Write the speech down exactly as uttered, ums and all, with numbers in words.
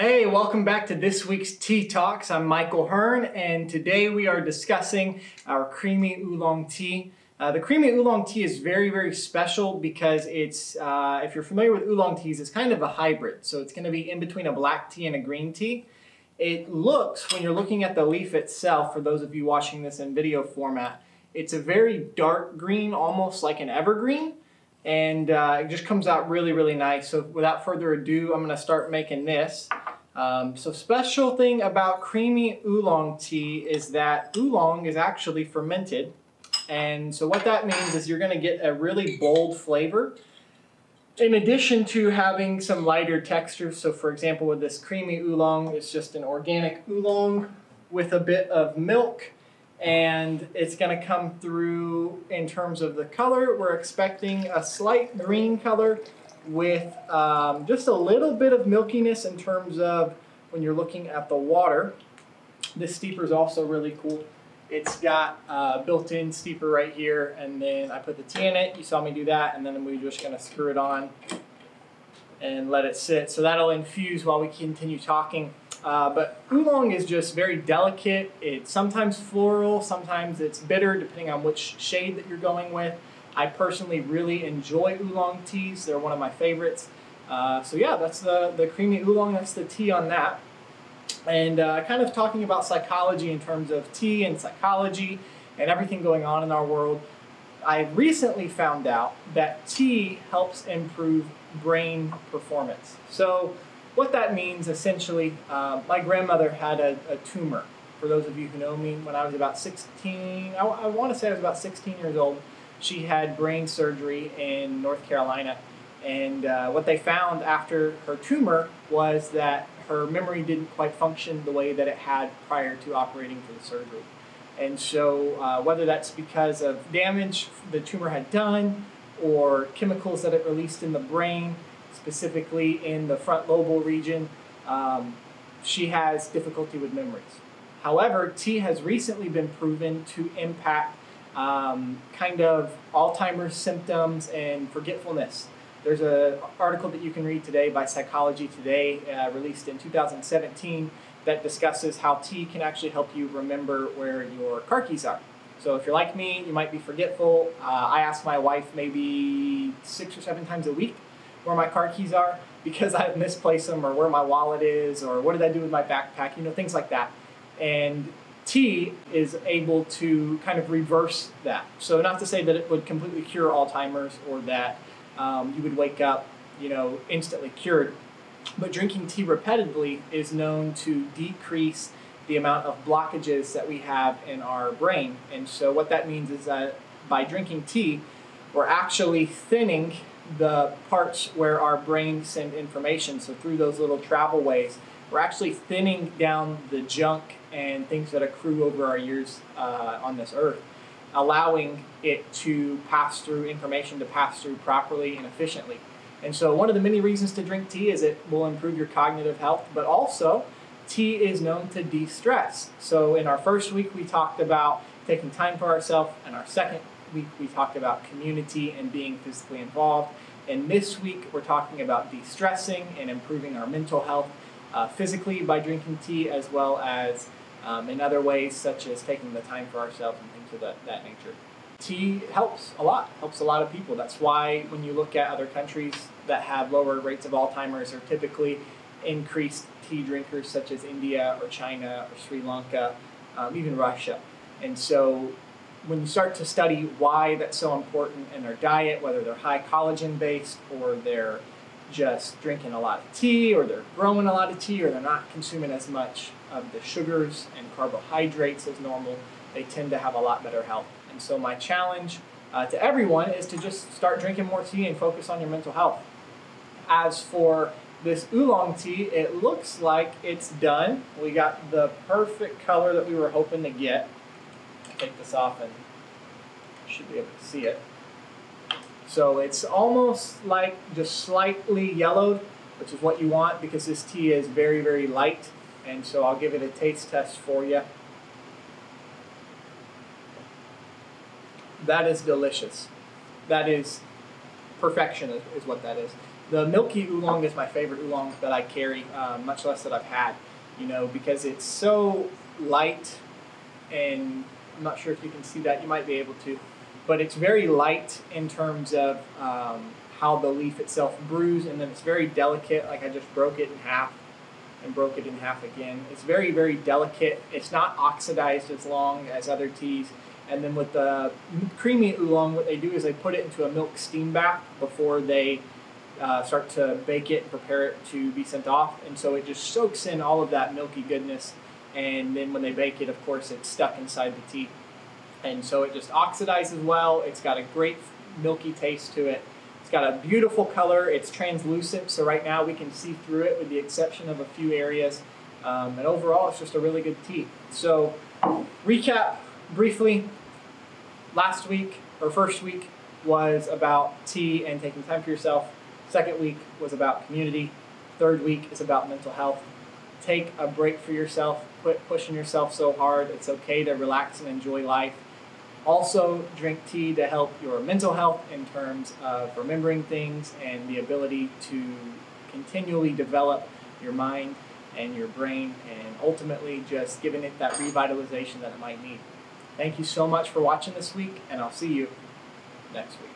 Hey, welcome back to this week's Tea Talks. I'm Michael Hearn, and today we are discussing our creamy oolong tea. Uh, the creamy oolong tea is very, very special because it's, uh, if you're familiar with oolong teas, it's kind of a hybrid. So it's going to be in between a black tea and a green tea. It looks, when you're looking at the leaf itself, for those of you watching this in video format, it's a very dark green, almost like an evergreen. And uh, it just comes out really, really nice. So without further ado, I'm gonna start making this. Um, so special thing about creamy oolong tea is that oolong is actually fermented. And so what that means is you're gonna get a really bold flavor in addition to having some lighter texture. So for example, with this creamy oolong, it's just an organic oolong with a bit of milk. And it's gonna come through in terms of the color. We're expecting a slight green color with um, just a little bit of milkiness in terms of when you're looking at the water. This steeper is also really cool. It's got a built-in steeper right here, and then I put the tea in it. You saw me do that, and then we're just gonna screw it on and let it sit. So that'll infuse while we continue talking. Uh, but oolong is just very delicate. It's sometimes floral, sometimes it's bitter, depending on which shade that you're going with. I personally really enjoy oolong teas. They're one of my favorites. Uh, so yeah, that's the, the creamy oolong. That's the tea on that. And uh, kind of talking about psychology in terms of tea and psychology and everything going on in our world, I recently found out that tea helps improve brain performance. So what that means, essentially, uh, my grandmother had a, a tumor. For those of you who know me, when I was about sixteen, I, I want to say I was about sixteen years old, she had brain surgery in North Carolina. And uh, what they found after her tumor was that her memory didn't quite function the way that it had prior to operating for the surgery. And so uh, whether that's because of damage the tumor had done or chemicals that it released in the brain, specifically in the front lobal region, um, she has difficulty with memories. However, tea has recently been proven to impact um, kind of Alzheimer's symptoms and forgetfulness. There's an article that you can read today by Psychology Today, uh, released in two thousand seventeen, that discusses how tea can actually help you remember where your car keys are. So if you're like me, you might be forgetful. Uh, I ask my wife maybe six or seven times a week where my car keys are because I've misplaced them, or where my wallet is, or what did I do with my backpack, you know, things like that. And tea is able to kind of reverse that. So not to say that it would completely cure Alzheimer's or that um, you would wake up, you know, instantly cured, but drinking tea repetitively is known to decrease the amount of blockages that we have in our brain. And so what that means is that by drinking tea, we're actually thinning the parts where our brain sends information. So through those little travel ways, we're actually thinning down the junk and things that accrue over our years uh, on this earth, allowing it to pass through information, to pass through properly and efficiently. And so one of the many reasons to drink tea is it will improve your cognitive health, but also tea is known to de-stress. So in our first week, we talked about taking time for ourselves, and our second week we talked about community and being physically involved. And this week we're talking about de-stressing and improving our mental health uh, physically by drinking tea, as well as um, in other ways such as taking the time for ourselves and things of that, that nature. Tea helps a lot, helps a lot of people. That's why when you look at other countries that have lower rates of Alzheimer's, are typically increased tea drinkers, such as India or China or Sri Lanka, um, even Russia. And so when you start to study why that's so important in their diet, whether they're high collagen based or they're just drinking a lot of tea, or they're growing a lot of tea, or they're not consuming as much of the sugars and carbohydrates as normal, they tend to have a lot better health. And so my challenge uh, to everyone is to just start drinking more tea and focus on your mental health. As for this oolong tea, it looks like it's done. We got the perfect color that we were hoping to get. Take this off and you should be able to see it. So it's almost like just slightly yellowed, which is what you want because this tea is very, very light. And so I'll give it a taste test for you. That is delicious. That is perfection is, is what that is. The milky oolong is my favorite oolong that I carry, uh, much less that I've had, you know, because it's so light, and I'm not sure if you can see that. You might be able to, but it's very light in terms of um, how the leaf itself brews, and then it's very delicate. Like I just broke it in half and broke it in half again. It's very, very delicate. It's not oxidized as long as other teas. And then with the creamy oolong, what they do is they put it into a milk steam bath before they uh, start to bake it and prepare it to be sent off. And so it just soaks in all of that milky goodness. And then when they bake it, of course, it's stuck inside the tea. And so it just oxidizes well. It's got a great milky taste to it. It's got a beautiful color. It's translucent. So right now we can see through it with the exception of a few areas. Um, and overall, it's just a really good tea. So recap briefly. Last week, or first week, was about tea and taking time for yourself. Second week was about community. Third week is about mental health. Take a break for yourself. Quit pushing yourself so hard. It's okay to relax and enjoy life. Also, drink tea to help your mental health in terms of remembering things and the ability to continually develop your mind and your brain, and ultimately just giving it that revitalization that it might need. Thank you so much for watching this week, and I'll see you next week.